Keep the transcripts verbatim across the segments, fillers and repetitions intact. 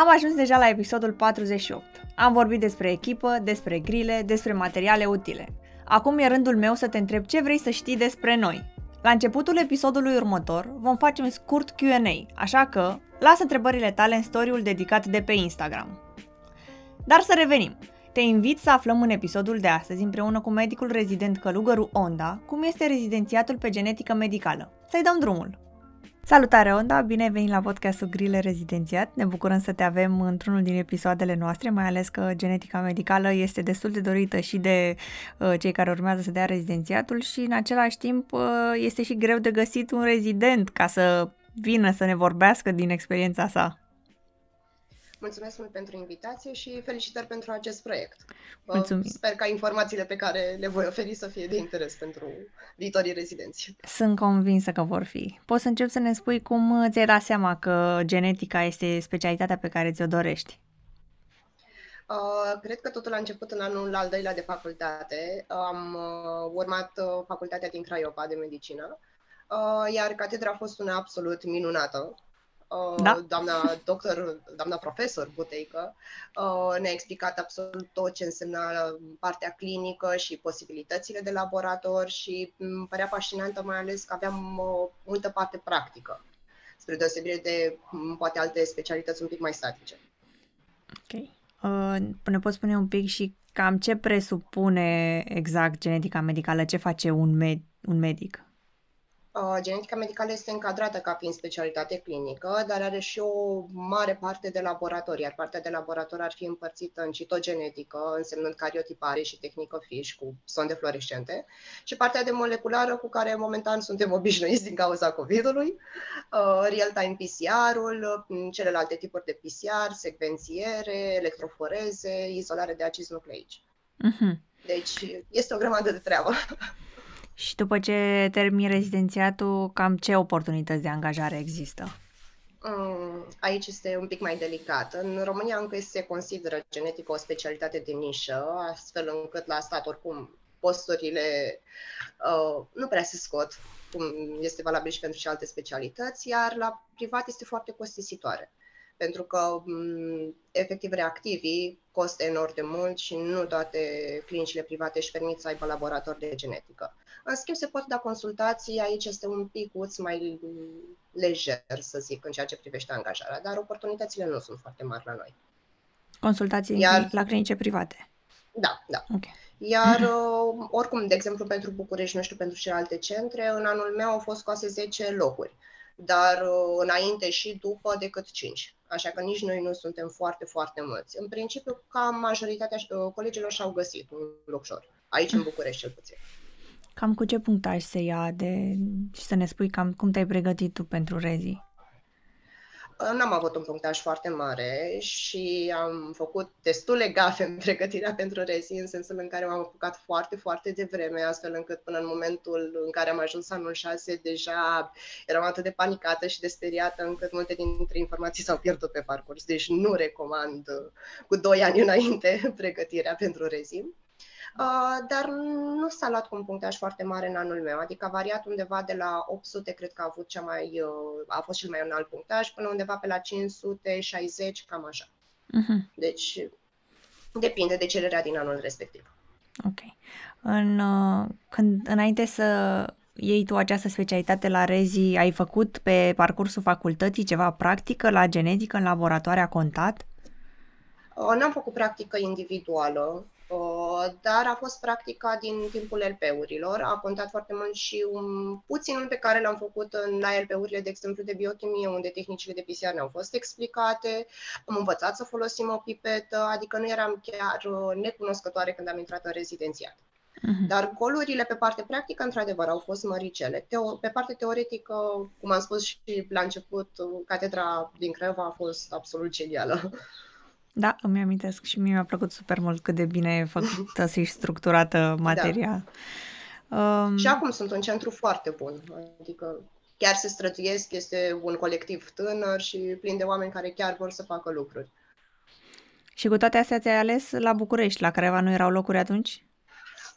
Am ajuns deja la episodul patruzeci și opt. Am vorbit despre echipă, despre grile, despre materiale utile. Acum e rândul meu să te întreb ce vrei să știi despre noi. La începutul episodului următor vom face un scurt Q and A, așa că lasă întrebările tale în story-ul dedicat de pe Instagram. Dar să revenim. Te invit să aflăm în episodul de astăzi împreună cu medicul rezident Călugăru Onda cum este rezidențiatul pe genetică medicală. Să-i dăm drumul! Salutare, Onda! Bine ai venit la podcastul Grile Rezidențiat! Ne bucurăm să te avem într-unul din episoadele noastre, mai ales că genetica medicală este destul de dorită și de uh, cei care urmează să dea rezidențiatul și în același timp uh, este și greu de găsit un rezident ca să vină să ne vorbească din experiența sa. Mulțumesc mult pentru invitație și felicitări pentru acest proiect. Mulțumim. Sper ca informațiile pe care le voi oferi să fie de interes pentru viitorii rezidenți. Sunt convinsă că vor fi. Poți să începi să ne spui cum ți-ai dat seama că genetica este specialitatea pe care ți-o dorești? Uh, cred că totul a început în anul al doilea de facultate. Am uh, urmat uh, facultatea din Craiova de medicină, uh, iar catedra a fost una absolut minunată. Da. Doamna doctor, doamna profesor Buteică ne-a explicat absolut tot ce însemna partea clinică și posibilitățile de laborator și îmi părea fascinantă, mai ales că aveam multă parte practică, spre deosebire de poate alte specialități un pic mai statice. Ok. Ne poți spune un pic și cam ce presupune exact genetica medicală, ce face un, med- un medic? Genetica medicală este încadrată ca fiind specialitate clinică, dar are și o mare parte de laborator, iar partea de laborator ar fi împărțită în citogenetică, însemnând cariotipare și tehnică FISH cu sonde fluorescente, și partea de moleculară cu care momentan suntem obișnuiți din cauza COVID-ului, real-time P C R-ul, celelalte tipuri de P C R, secvențiere, electroforeze, izolare de acizi nucleici. Uh-huh. Deci este o grămadă de treabă. Și după ce termin rezidențiatul, cam ce oportunități de angajare există? Aici este un pic mai delicat. În România încă se consideră genetică o specialitate de nișă, astfel încât la stat oricum posturile uh, nu prea se scot, cum este valabil și pentru și alte specialități, iar la privat este foarte costisitoare, pentru că m- efectiv reactivii costă enorm de mult și nu toate clinicile private își permit să aibă laborator de genetică. În schimb, se pot da consultații, aici este un picuț mai lejer, să zic, în ceea ce privește angajarea, dar oportunitățile nu sunt foarte mari la noi. Consultații Iar... la clinice private? Da, da. Okay. Iar mm-hmm. oricum, de exemplu, pentru București, nu știu, pentru celelalte centre, în anul meu au fost scoase zece locuri, dar înainte și după decât cinci. Așa că nici noi nu suntem foarte, foarte mulți. În principiu, cam majoritatea colegilor și-au găsit un locșor, aici în București cel puțin. Cam cu ce punctaj se ia de... și să ne spui cam cum te-ai pregătit tu pentru rezii? N-am avut un punctaj foarte mare și am făcut destule gafe în pregătirea pentru rezii, în sensul în care m-am apucat foarte, foarte devreme, astfel încât până în momentul în care am ajuns anul șase, deja eram atât de panicată și de speriată încât multe dintre informații s-au pierdut pe parcurs. Deci nu recomand cu doi ani înainte pregătirea pentru rezii. Uh, dar nu s-a luat cu un punctaj foarte mare în anul meu, adică a variat undeva de la opt sute, cred că a avut cea mai, uh, a fost cel mai înalt punctaj, până undeva pe la cinci sute șaizeci, cam așa. Uh-huh. Deci depinde de cererea din anul respectiv. Ok. În, uh, când, înainte să iei tu această specialitate la rezii, ai făcut pe parcursul facultății ceva practică la genetică, în laboratoare, a contat? Uh, n-am făcut practică individuală, dar a fost practica din timpul L P-urilor. A contat foarte mult și un puținul pe care l-am făcut în L P-urile, de exemplu, de biochimie, unde tehnicile de P C R ne-au fost explicate. Am învățat să folosim o pipetă, adică nu eram chiar necunoscătoare când am intrat în rezidențiat. Uh-huh. Dar golurile pe parte practică, într-adevăr, au fost măricele. Teo- pe parte teoretică, cum am spus și la început, catedra din Craiova a fost absolut genială. Da, îmi amintesc și mie mi-a plăcut super mult cât de bine e făcută și structurată materia. Da. Um... Și acum sunt un centru foarte bun, adică chiar se străduiesc, este un colectiv tânăr și plin de oameni care chiar vor să facă lucruri. Și cu toate astea ți-ai ales la București, la Craiova nu erau locuri atunci?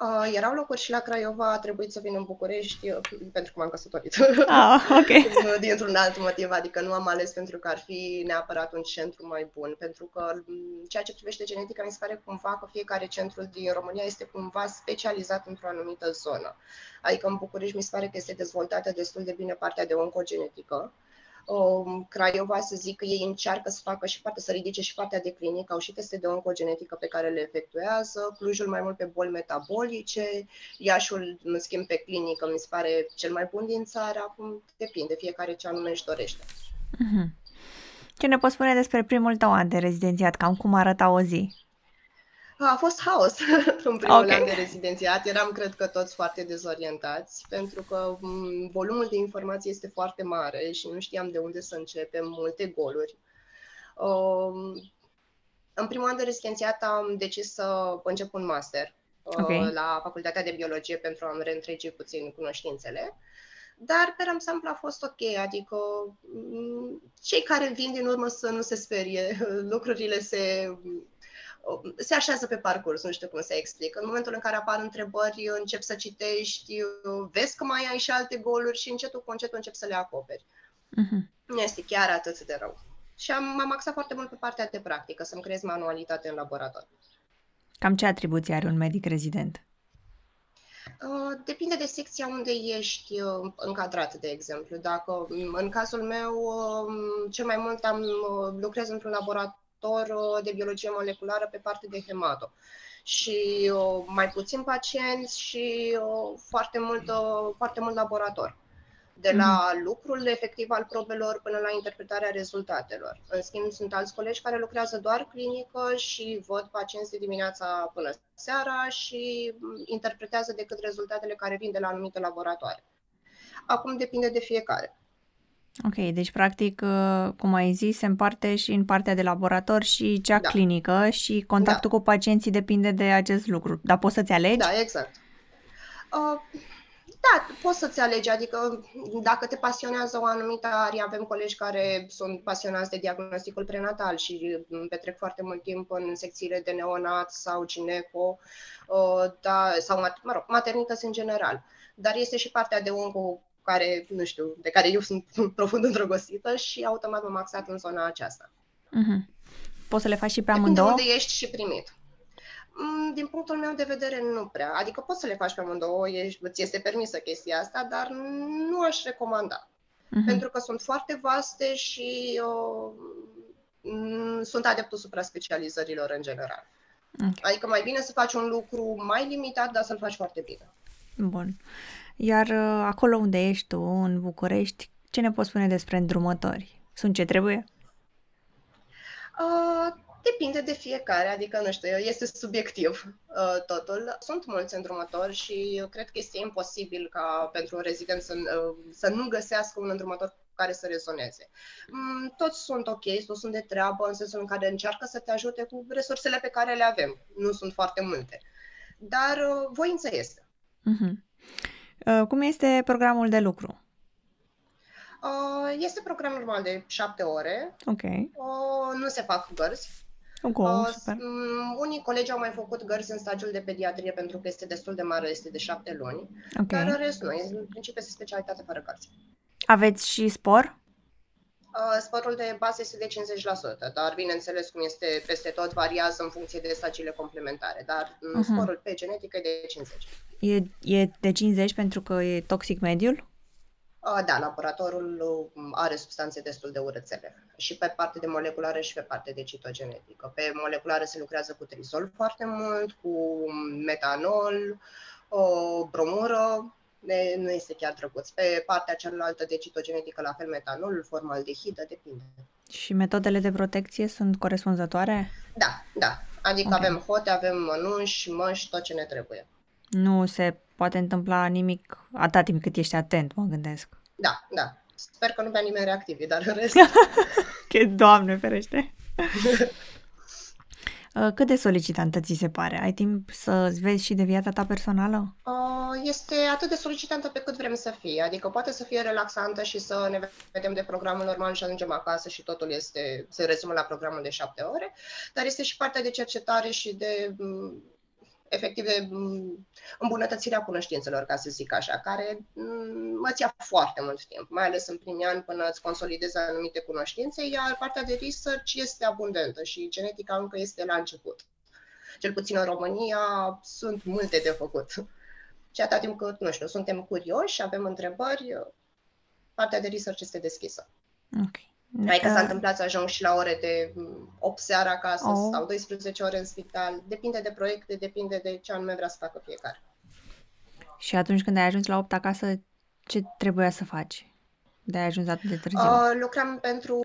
Uh, erau locuri și la Craiova, a trebuit să vin în București, pentru că m-am căsătorit. Ah, okay. Dintr-un alt motiv, adică nu am ales pentru că ar fi neapărat un centru mai bun, pentru că ceea ce privește genetica, mi se pare cumva că fiecare centru din România este cumva specializat într-o anumită zonă. Adică în București mi se pare că este dezvoltată destul de bine partea de oncogenetică. Craiova, să zic că ei încearcă să facă și partea, să ridice și partea de clinică, au și teste de oncogenetică pe care le efectuează, Clujul mai mult pe boli metabolice, Iașul, în schimb, pe clinică, mi se pare cel mai bun din țară, acum depinde, fiecare ce anume își dorește. Mm-hmm. Ce ne poți spune despre primul tău an de rezidențiat, cam cum arăta o zi? A fost haos în primul okay. an de rezidențiat. Eram, cred că, toți foarte dezorientați, pentru că m- volumul de informații este foarte mare și nu știam de unde să începem, multe goluri. Uh, în primul an de rezidențiat am decis să încep un master uh, okay. la Facultatea de Biologie pentru a-mi reîntregi puțin cunoștințele. Dar, pe ansamblu, a fost ok, adică cei care vin din urmă să nu se sperie, lucrurile se... se așează pe parcurs, nu știu cum să explic. În momentul în care apar întrebări, începi să citești, vezi că mai ai și alte goluri și încetul cu încetul începi să le acoperi. Uh-huh. Nu este chiar atât de rău. Și am, m-am axat foarte mult pe partea de practică, să-mi creez manualitate în laborator. Cam ce atribuții are un medic rezident? Depinde de secția unde ești încadrat, de exemplu. Dacă, în cazul meu, cel mai mult am, lucrez într-un laborator de biologie moleculară pe parte de hemato și uh, mai puțin pacienți și uh, foarte, mult, uh, foarte mult laborator, de la mm-hmm. lucrul efectiv al probelor până la interpretarea rezultatelor. În schimb, sunt alți colegi care lucrează doar clinică și văd pacienți de dimineața până seara și interpretează decât rezultatele care vin de la anumite laboratoare. Acum depinde de fiecare. Ok, deci practic, cum ai zis, se împarte și în partea de laborator și cea da. clinică și contactul da. cu pacienții depinde de acest lucru. Dar poți să-ți alegi? Da, exact. Uh, da, poți să-ți alegi, adică dacă te pasionează o anumită arie, avem colegi care sunt pasionați de diagnosticul prenatal și petrec foarte mult timp în secțiile de neonat sau gineco, uh, da, sau mă rog, maternități în general. Dar este și partea de onco, care, nu știu, de care eu sunt profund îndrăgostită și automat m-am axat în zona aceasta. Mm-hmm. Poți să le faci și pe amândouă? Depinde unde ești și primit. Din punctul meu de vedere, nu prea. Adică poți să le faci pe amândouă, ești, îți este permisă chestia asta, dar nu aș recomanda. Mm-hmm. Pentru că sunt foarte vaste și uh, sunt adeptul supra-specializărilor în general. Okay. Adică mai bine să faci un lucru mai limitat, dar să-l faci foarte bine. Bun. Iar acolo unde ești tu, în București, ce ne poți spune despre îndrumători? Sunt ce trebuie? Uh, depinde de fiecare, adică, nu știu, este subiectiv uh, totul. Sunt mulți îndrumători și cred că este imposibil ca pentru un rezident să, uh, să nu găsească un îndrumător cu care să rezoneze. Mm, toți sunt ok, toți sunt de treabă, în sensul în care încearcă să te ajute cu resursele pe care le avem. Nu sunt foarte multe, dar uh, voința este. Mhm. Cum este programul de lucru? Este program normal de șapte ore. Okay. Nu se fac gărzi. Okay, super. Unii colegi au mai făcut gărzi în stagiul de pediatrie pentru că este destul de mare, este de șapte luni. Okay. Dar în rest nu, în principiu este specialitate fără gărzi. Aveți și spor? Sporul de bază este de cincizeci la sută, dar bineînțeles cum este peste tot, variază în funcție de stagiile complementare, dar uh-huh. sporul pe genetică e de cincizeci. E, e de cincizeci pentru că e toxic mediul? Da, laboratorul are substanțe destul de urâțele și pe partea de moleculară și pe partea de citogenetică. Pe moleculară se lucrează cu trizol foarte mult, cu metanol, o bromură. De, nu este chiar drăguț. Pe partea cealaltă de citogenetică, la fel metanolul, formaldehidă, depinde. Și metodele de protecție sunt corespunzătoare? Da, da. Adică okay. avem hote, avem mănuși, măști, tot ce ne trebuie. Nu se poate întâmpla nimic atât timp cât ești atent, mă gândesc. Da, da. Sper că nu bea nimeni reactiv, dar în rest... Că Doamne ferește! Cât de solicitantă ți se pare? Ai timp să-ți vezi și de viața ta personală? Este atât de solicitantă pe cât vrem să fie. Adică poate să fie relaxantă și să ne vedem de programul normal și ajungem acasă și totul este, se rezumă la programul de șapte ore. Dar este și partea de cercetare și de efectiv îmbunătățirea cunoștințelor, ca să zic așa, care îți ia foarte mult timp, mai ales în primii ani până îți consolidezi anumite cunoștințe, iar partea de research este abundentă și genetica încă este la început. Cel puțin în România sunt multe de făcut. Și atâta timp cât, nu știu, suntem curioși, avem întrebări, partea de research este deschisă. Ok. Adică s-a întâmplat să ajung și la ore de opt seara acasă oh. sau douăsprezece ore în spital. Depinde de proiecte, depinde de ce anume vrea să facă fiecare. Și atunci când ai ajuns la opt acasă, ce trebuia să faci? De ai ajuns atât de târziu? Uh, lucram pentru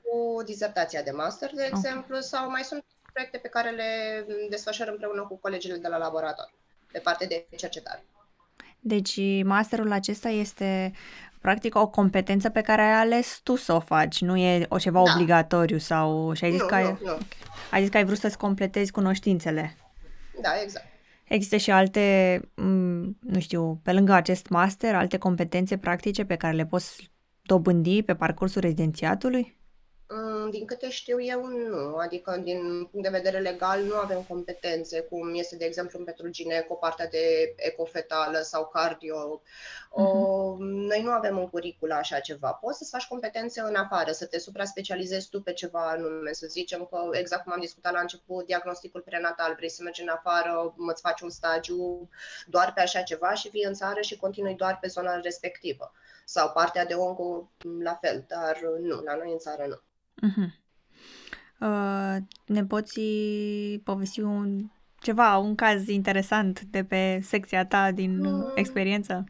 dizertația de master, de exemplu, okay. sau mai sunt proiecte pe care le desfășor împreună cu colegile de la laborator, pe parte de cercetare. Deci masterul acesta este practic o competență pe care ai ales tu să o faci, nu e o ceva da. obligatoriu sau... Și ai zis, nu, că ai... Nu, nu. ai zis că ai vrut să-ți completezi cunoștințele. Da, exact. Există și alte, nu știu, pe lângă acest master, alte competențe practice pe care le poți dobândi pe parcursul rezidențiatului? Din câte știu eu, nu. Adică, din punct de vedere legal, nu avem competențe, cum este, de exemplu, în petrogineco, partea de ecofetală sau cardio. Mm-hmm. O, noi nu avem în curricula așa ceva. Poți să-ți faci competențe în afară, să te supra-specializezi tu pe ceva anume. Să zicem că, exact cum am discutat la început, diagnosticul prenatal, vrei să mergi în afară, îți faci un stagiu doar pe așa ceva și vii în țară și continui doar pe zona respectivă. Sau partea de onco, la fel, dar nu, la noi în țară nu. Uh-huh. Uh, ne poți povesti un, ceva, un caz interesant de pe secția ta din uh, experiență?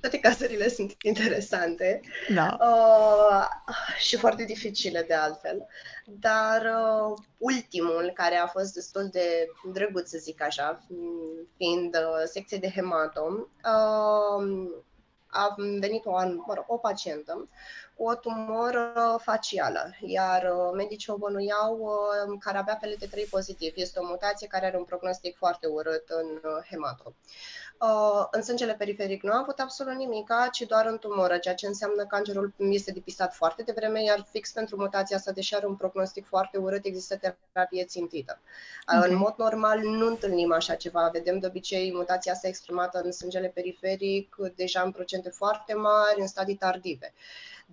Toate cazurile sunt interesante da. uh, și foarte dificile de altfel, dar uh, ultimul care a fost destul de drăguț, să zic așa, fiind uh, secție de hematom, uh, a venit o, mă rog, o pacientă cu o tumoră facială, iar medicii o bănuiau că avea P L T trei pozitiv. Este o mutație care are un prognostic foarte urât în hematom. În sângele periferic nu a avut absolut nimica, ci doar în tumoră, ceea ce înseamnă că cancerul este depistat foarte devreme, iar fix pentru mutația asta, deși are un prognostic foarte urât, există terapie țintită. Okay. În mod normal nu întâlnim așa ceva. Vedem de obicei mutația asta exprimată în sângele periferic deja în procente foarte mari, în stadii tardive.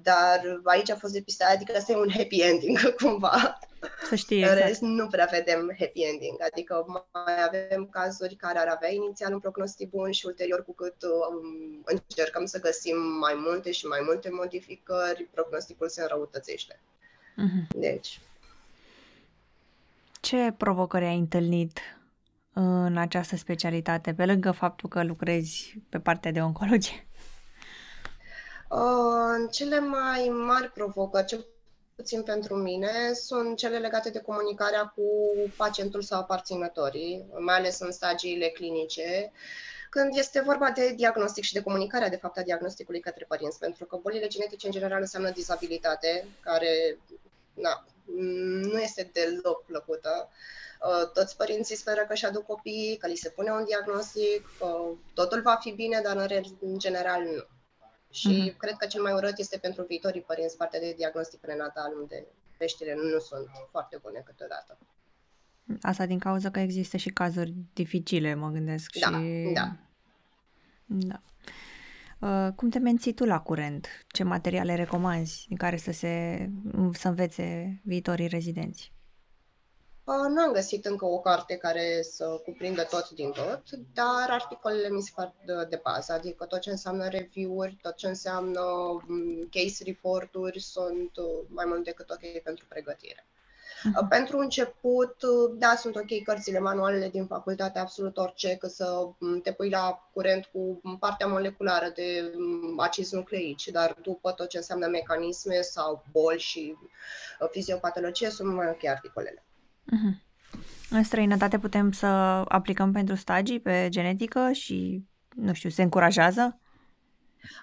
Dar aici a fost depistat, adică asta e un happy ending, cumva. Să știi, exact. Nu prea vedem happy ending, adică mai avem cazuri care ar avea inițial un prognostic bun și ulterior, cu cât um, încercăm să găsim mai multe și mai multe modificări, prognosticul se înrăutățește. Mm-hmm. Deci. Ce provocări ai întâlnit în această specialitate, pe lângă faptul că lucrezi pe partea de oncologie? Uh, cele mai mari provocări, cel puțin pentru mine, sunt cele legate de comunicarea cu pacientul sau aparținătorii, mai ales în stagiile clinice, când este vorba de diagnostic și de comunicarea, de fapt, a diagnosticului către părinți, pentru că bolile genetice, în general, înseamnă dizabilitate, care na, nu este deloc plăcută. Toți părinții speră că își aduc copiii, că li se pune un diagnostic, că totul va fi bine, dar în general nu. Și uh-huh. cred că cel mai urât este pentru viitorii părinți partea de diagnostic prenatal, unde veștile nu sunt foarte bune câteodată. Asta din cauza că există și cazuri dificile, mă gândesc. Da, și... da. da. Uh, cum te menții tu la curent? Ce materiale recomanzi din care să se să învețe viitorii rezidenți? Uh, nu am găsit încă o carte care să cuprindă tot din tot, dar articolele mi se par de, de bază, adică tot ce înseamnă review-uri, tot ce înseamnă case report-uri sunt mai mult decât ok pentru pregătire. Uh-huh. Pentru început, da, sunt ok cărțile, manualele din facultate, absolut orice, că să te pui la curent cu partea moleculară de acizi nucleici, dar după tot ce înseamnă mecanisme sau boli și fiziopatologie sunt mai ok articolele. Uhum. În străinătate putem să aplicăm pentru stagii pe genetică și, nu știu, se încurajează?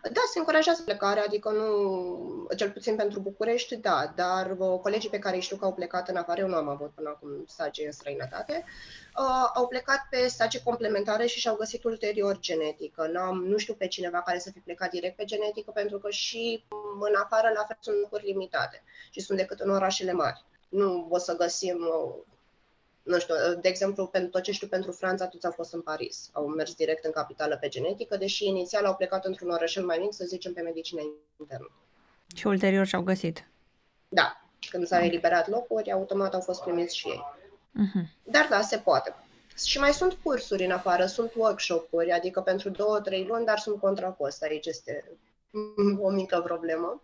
Da, se încurajează plecarea, adică nu, cel puțin pentru București, da, dar colegii pe care îi știu că au plecat în afară, eu nu am avut până acum stagii în străinătate, uh, au plecat pe stagii complementare și și-au găsit ulterior genetică. N-am, nu știu pe cineva care să fi plecat direct pe genetică, pentru că și în afară la fel sunt lucruri limitate și sunt decât în orașele mari. Nu o să găsim nu știu, de exemplu, pentru tot ce știu, pentru Franța, toți au fost în Paris. Au mers direct în capitală pe genetică, deși inițial au plecat într-un orășel mai mic, să zicem, pe medicină internă. Și ulterior și-au găsit. Da. Când s-au eliberat locuri, automat au fost primiți și ei. Uh-huh. Dar da, se poate. Și mai sunt cursuri în afară, sunt workshop-uri, adică pentru două, trei luni, dar sunt contra cost. Aici este o mică problemă.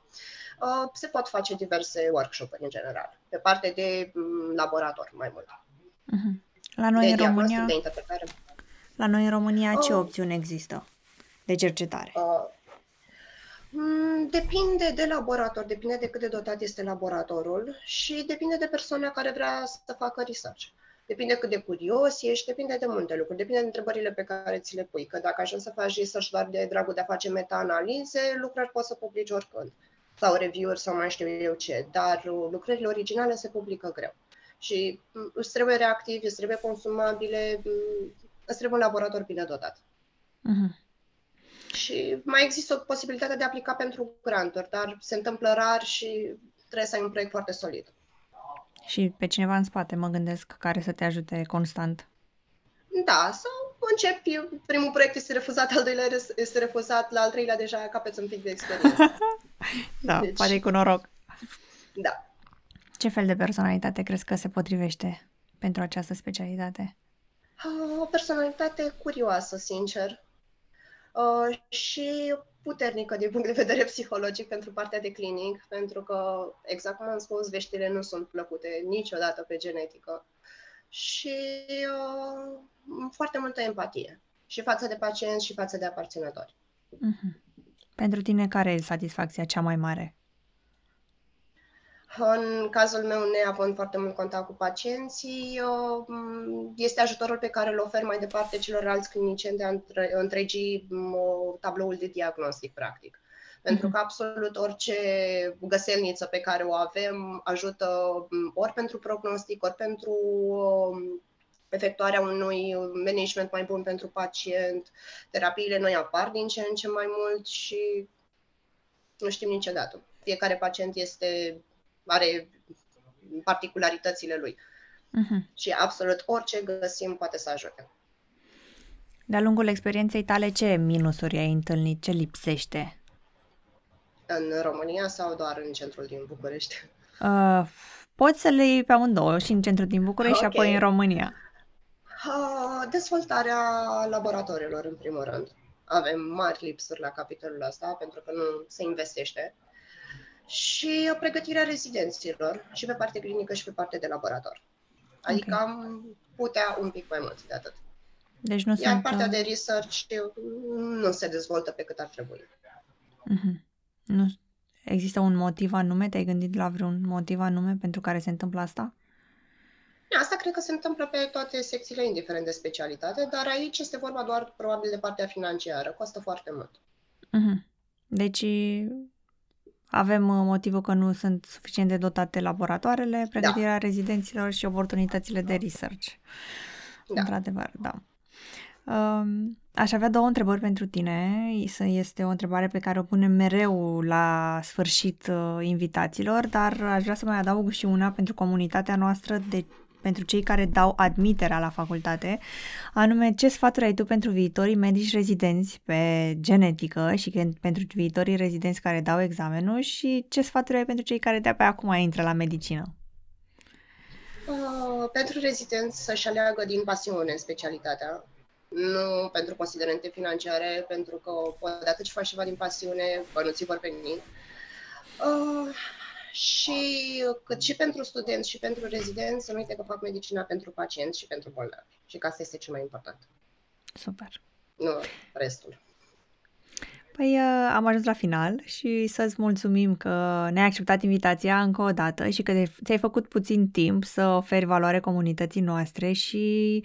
Se pot face diverse workshop-uri în general, pe parte de laborator mai mult. Uh-huh. La noi, în România, la noi în România ce uh, opțiuni există de cercetare? Uh, depinde de laborator, depinde de cât de dotat este laboratorul și depinde de persoana care vrea să facă research. Depinde cât de curios ești, depinde de multe lucruri, depinde de întrebările pe care ți le pui. Că dacă ajungi să faci research doar de dragul de a face meta-analize, lucrări poți să publici oricând. Sau review-uri sau mai știu eu ce. Dar lucrările originale se publică greu. Și îți trebuie reactivi, îți trebuie consumabile, îți trebuie un laborator bine dotat. Uh-huh. Și mai există o posibilitate de a aplica pentru granturi, dar se întâmplă rar și trebuie să ai un proiect foarte solid. Și pe cineva în spate, mă gândesc, care să te ajute constant. Da, sau începi, primul proiect este refuzat, al doilea este refuzat, la al treilea deja capeți un pic de experiență. Da, deci, pare cu noroc. Da. Ce fel de personalitate crezi că se potrivește pentru această specialitate? O personalitate curioasă, sincer, și puternică din punct de vedere psihologic pentru partea de clinic, pentru că, exact cum am spus, veștile nu sunt plăcute niciodată pe genetică. Și uh, foarte multă empatie, și față de pacienți, și față de aparținători. Mm-hmm. Pentru tine, care e satisfacția cea mai mare? În cazul meu, neavând foarte mult contact cu pacienții, este ajutorul pe care îl ofer mai departe celorlalți clinicieni de a întregi tabloul de diagnostic, practic. Pentru că absolut orice găselniță pe care o avem ajută ori pentru prognostic, ori pentru efectuarea unui management mai bun pentru pacient. Terapiile noi apar din ce în ce mai mult și nu știm niciodată. Fiecare pacient este... are particularitățile lui. Uh-huh. Și absolut orice găsim poate să ajute. De-a lungul experienței tale, ce minusuri ai întâlnit? Ce lipsește? În România sau doar în centrul din București? Uh, poți să le iei pe amândouă, și în centrul din București, okay. Și apoi în România. Uh, dezvoltarea laboratoarelor, în primul rând. Avem mari lipsuri la capitolul ăsta, pentru că nu se investește. Și pregătirea rezidenților, și pe parte clinică, și pe parte de laborator. Adică okay. Am putea un pic mai mult de atât. Deci nu. Iar partea că... de research nu se dezvoltă pe cât ar trebui. Mm-hmm. Nu există un motiv anume? Te-ai gândit la vreun motiv anume pentru care se întâmplă asta? Asta cred că se întâmplă pe toate secțiile, indiferent de specialitate, dar aici este vorba doar probabil de partea financiară. Costă foarte mult. Mm-hmm. Deci... avem motivul că nu sunt suficient de dotate laboratoarele, pregătirea da. rezidenților și oportunitățile de research. Da. Într-adevăr, da. Aș avea două întrebări pentru tine. Este o întrebare pe care o punem mereu la sfârșit invitațiilor, dar aș vrea să mai adaug și una pentru comunitatea noastră, de, pentru cei care dau admiterea la facultate, anume ce sfaturi ai tu pentru viitorii medici rezidenți pe genetică și pentru viitorii rezidenți care dau examenul și ce sfaturi ai pentru cei care de-abia acum intră la medicină? Uh, pentru rezidenți să-și aleagă din pasiune în specialitatea, nu pentru considerente financiare, pentru că odată ce faci ceva din pasiune, bă, nu ți vor veni. Uh, Și cât și pentru studenți și pentru rezidenți, să nu uite că fac medicina pentru pacienți și pentru bolnavi. Și că asta este cel mai important. Super. Nu, restul. Păi am ajuns la final și să-ți mulțumim că ne-ai acceptat invitația încă o dată și că ți-ai făcut puțin timp să oferi valoare comunității noastre și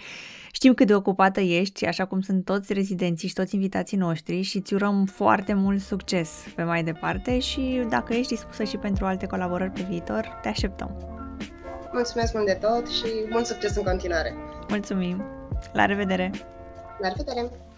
știm cât de ocupată ești, așa cum sunt toți rezidenții și toți invitații noștri și îți urăm foarte mult succes pe mai departe și dacă ești dispusă și pentru alte colaborări pe viitor, te așteptăm. Mulțumesc mult de tot și mult succes în continuare. Mulțumim! La revedere! La revedere!